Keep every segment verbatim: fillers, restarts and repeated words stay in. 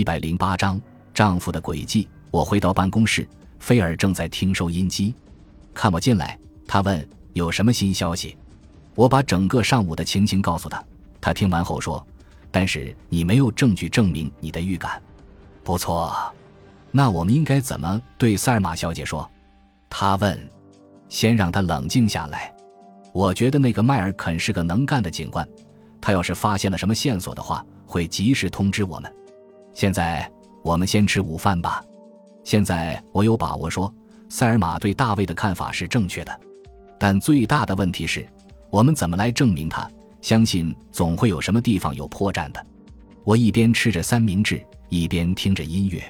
一百零八章丈夫的诡计。我回到办公室，菲尔正在听收音机，看我进来，他问有什么新消息。我把整个上午的情形告诉他，他听完后说，但是你没有证据证明你的预感。不错，那我们应该怎么对塞尔玛小姐说？他问。先让她冷静下来。我觉得那个迈尔肯是个能干的警官，他要是发现了什么线索的话，会及时通知我们。现在我们先吃午饭吧。现在我有把握说塞尔玛对大卫的看法是正确的，但最大的问题是我们怎么来证明他？相信总会有什么地方有破绽的。我一边吃着三明治，一边听着音乐。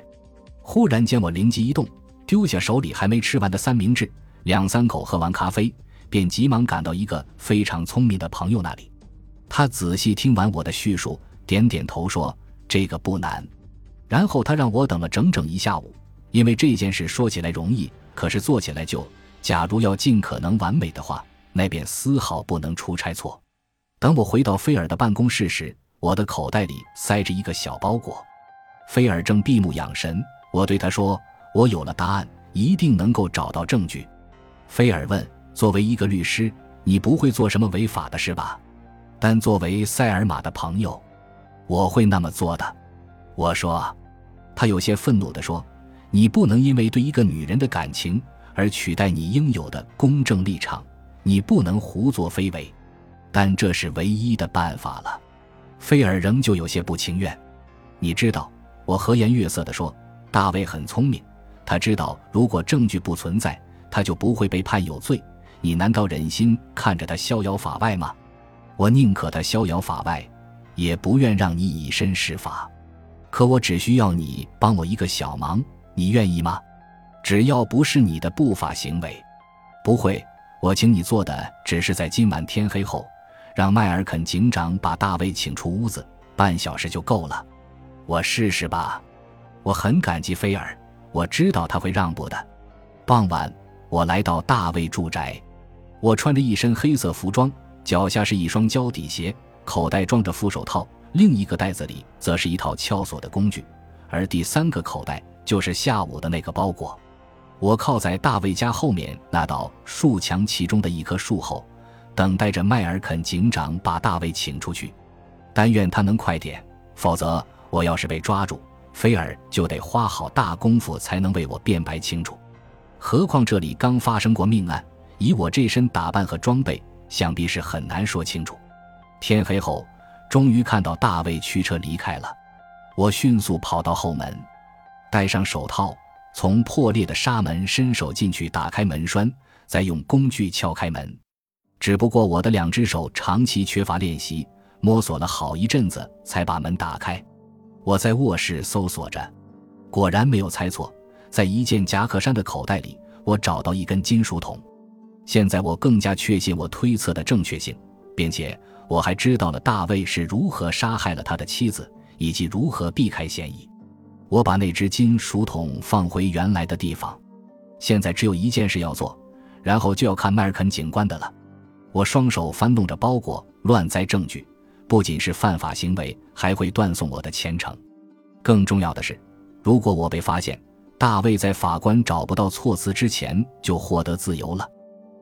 忽然间我灵机一动，丢下手里还没吃完的三明治，两三口喝完咖啡，便急忙赶到一个非常聪明的朋友那里。他仔细听完我的叙述，点点头说这个不难。然后他让我等了整整一下午，因为这件事说起来容易，可是做起来就，假如要尽可能完美的话，那便丝毫不能出差错。等我回到菲尔的办公室时，我的口袋里塞着一个小包裹。菲尔正闭目养神，我对他说，我有了答案，一定能够找到证据。菲尔问，作为一个律师，你不会做什么违法的事吧？但作为塞尔玛的朋友，我会那么做的。我说。他有些愤怒地说，你不能因为对一个女人的感情而取代你应有的公正立场，你不能胡作非为。但这是唯一的办法了。菲尔仍旧有些不情愿。你知道，我和颜悦色地说，大卫很聪明，他知道如果证据不存在，他就不会被判有罪。你难道忍心看着他逍遥法外吗？我宁可他逍遥法外，也不愿让你以身试法。可我只需要你帮我一个小忙，你愿意吗？只要不是你的不法行为。不会，我请你做的只是在今晚天黑后，让迈尔肯警长把大卫请出屋子，半小时就够了。我试试吧。我很感激菲尔，我知道他会让步的。傍晚，我来到大卫住宅。我穿着一身黑色服装，脚下是一双胶底鞋，口袋装着副手套，另一个袋子里则是一套撬锁的工具，而第三个口袋就是下午的那个包裹。我靠在大卫家后面那道树墙其中的一棵树后，等待着迈尔肯警长把大卫请出去。但愿他能快点，否则我要是被抓住，菲尔就得花好大功夫才能为我辩白清楚。何况这里刚发生过命案，以我这身打扮和装备，想必是很难说清楚。天黑后，终于看到大卫驱车离开了。我迅速跑到后门，戴上手套，从破裂的纱门伸手进去，打开门栓，再用工具撬开门。只不过我的两只手长期缺乏练习，摸索了好一阵子才把门打开。我在卧室搜索着，果然没有猜错，在一件夹克衫的口袋里，我找到一根金属桶。现在我更加确信我推测的正确性，并且我还知道了大卫是如何杀害了他的妻子，以及如何避开嫌疑。我把那只金属桶放回原来的地方。现在只有一件事要做，然后就要看迈尔肯警官的了。我双手翻动着包裹，乱栽证据，不仅是犯法行为，还会断送我的前程。更重要的是，如果我被发现，大卫在法官找不到措辞之前就获得自由了。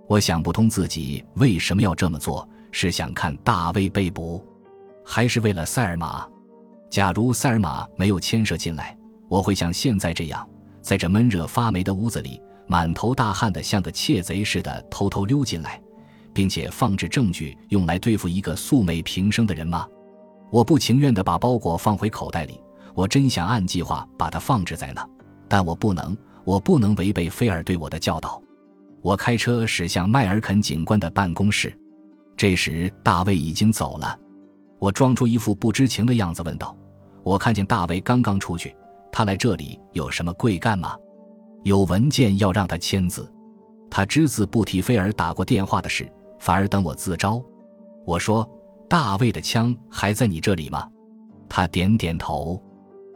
我想不通自己为什么要这么做，是想看大卫被捕，还是为了塞尔玛？假如塞尔玛没有牵涉进来，我会像现在这样，在这闷热发霉的屋子里，满头大汗的像个窃贼似的偷偷溜进来，并且放置证据用来对付一个素昧平生的人吗？我不情愿地把包裹放回口袋里，我真想按计划把它放置在那，但我不能，我不能违背菲尔对我的教导。我开车驶向迈尔肯警官的办公室。这时大卫已经走了。我装出一副不知情的样子问道，我看见大卫刚刚出去，他来这里有什么贵干吗？有文件要让他签字，他只字不提菲尔打过电话的事，反而等我自招。我说，大卫的枪还在你这里吗？他点点头。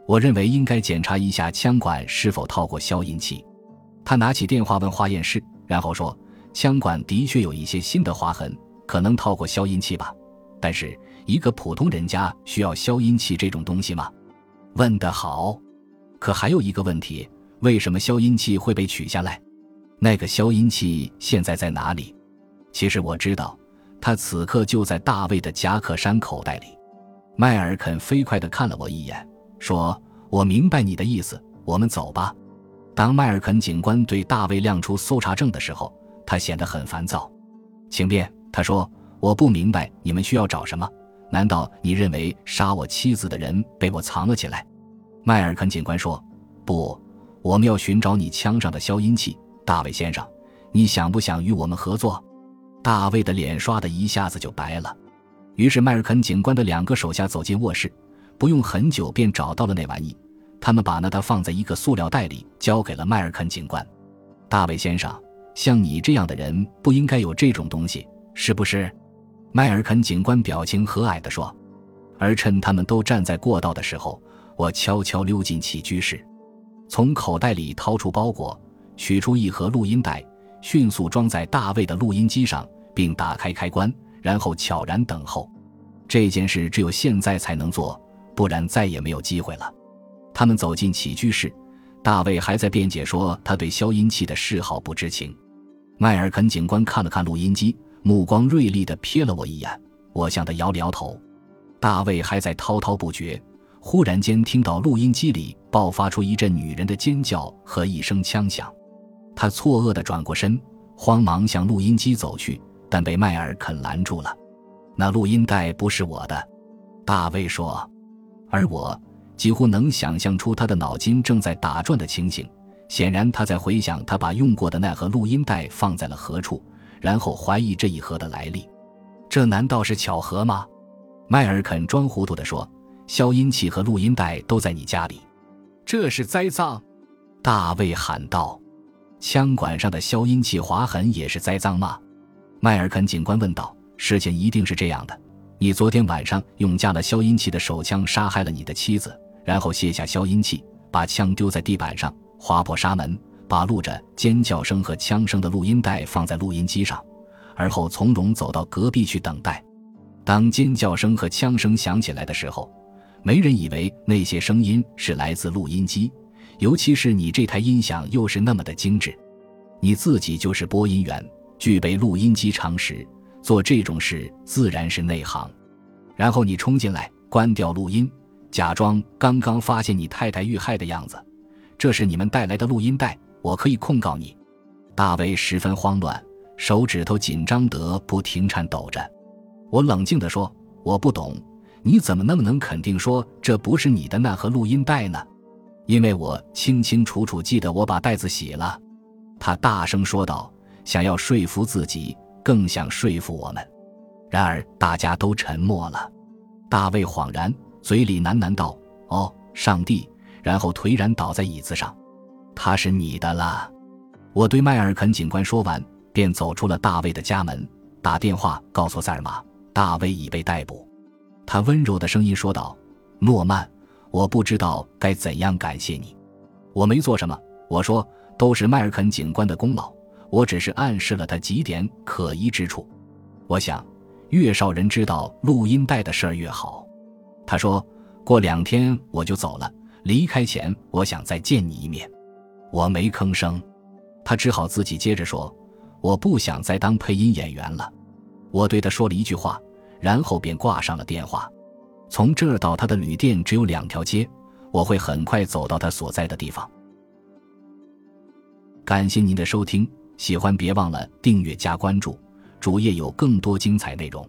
我认为应该检查一下枪管是否套过消音器。他拿起电话问化验室，然后说，枪管的确有一些新的划痕，可能套过消音器吧。但是一个普通人家需要消音器这种东西吗？问得好。可还有一个问题，为什么消音器会被取下来？那个消音器现在在哪里？其实我知道，它此刻就在大卫的夹克衫口袋里。迈尔肯飞快地看了我一眼，说：我明白你的意思，我们走吧。当迈尔肯警官对大卫亮出搜查证的时候，他显得很烦躁。请便，他说，我不明白你们需要找什么，难道你认为杀我妻子的人被我藏了起来？迈尔肯警官说，不，我们要寻找你枪上的消音器，大卫先生，你想不想与我们合作？大卫的脸刷的一下子就白了。于是迈尔肯警官的两个手下走进卧室，不用很久便找到了那玩意，他们把那它放在一个塑料袋里，交给了迈尔肯警官。大卫先生，像你这样的人不应该有这种东西，是不是？迈尔肯警官表情和蔼地说。而趁他们都站在过道的时候，我悄悄溜进起居室，从口袋里掏出包裹，取出一盒录音带，迅速装在大卫的录音机上，并打开开关，然后悄然等候。这件事只有现在才能做，不然再也没有机会了。他们走进起居室，大卫还在辩解说他对消音器的嗜好不知情。迈尔肯警官看了看录音机，目光锐利地瞥了我一眼，我向他摇了摇头。大卫还在滔滔不绝，忽然间听到录音机里爆发出一阵女人的尖叫和一声枪响，他错愕地转过身，慌忙向录音机走去，但被迈尔肯拦住了。那录音带不是我的，大卫说。而我几乎能想象出他的脑筋正在打转的情形，显然他在回想他把用过的那盒录音带放在了何处，然后怀疑这一盒的来历。这难道是巧合吗？迈尔肯装糊涂地说，消音器和录音带都在你家里。这是栽赃，大卫喊道。枪管上的消音器划痕也是栽赃吗？迈尔肯警官问道。事情一定是这样的，你昨天晚上用加了消音器的手枪杀害了你的妻子，然后卸下消音器，把枪丢在地板上，划破纱门，把录着尖叫声和枪声的录音带放在录音机上，而后从容走到隔壁去等待。当尖叫声和枪声响起来的时候，没人以为那些声音是来自录音机，尤其是你这台音响又是那么的精致。你自己就是播音员，具备录音机常识，做这种事自然是内行。然后你冲进来，关掉录音，假装刚刚发现你太太遇害的样子。这是你们带来的录音带，我可以控告你。大卫十分慌乱，手指头紧张得不停颤抖着。我冷静地说，我不懂，你怎么那么能肯定说这不是你的那盒录音带呢？因为我清清楚楚记得我把袋子洗了。他大声说道，想要说服自己，更想说服我们。然而大家都沉默了。大卫恍然，嘴里喃喃道，哦，上帝，然后颓然倒在椅子上。他是你的啦。我对迈尔肯警官说完，便走出了大卫的家门，打电话告诉塞尔玛，大卫已被逮捕。他温柔的声音说道，诺曼，我不知道该怎样感谢你。我没做什么，我说，都是迈尔肯警官的功劳，我只是暗示了他几点可疑之处。我想，越少人知道录音带的事儿越好。他说，过两天我就走了，离开前我想再见你一面。我没吭声，他只好自己接着说，我不想再当配音演员了。我对他说了一句话，然后便挂上了电话。从这儿到他的旅店只有两条街，我会很快走到他所在的地方。感谢您的收听，喜欢别忘了订阅加关注，主页有更多精彩内容。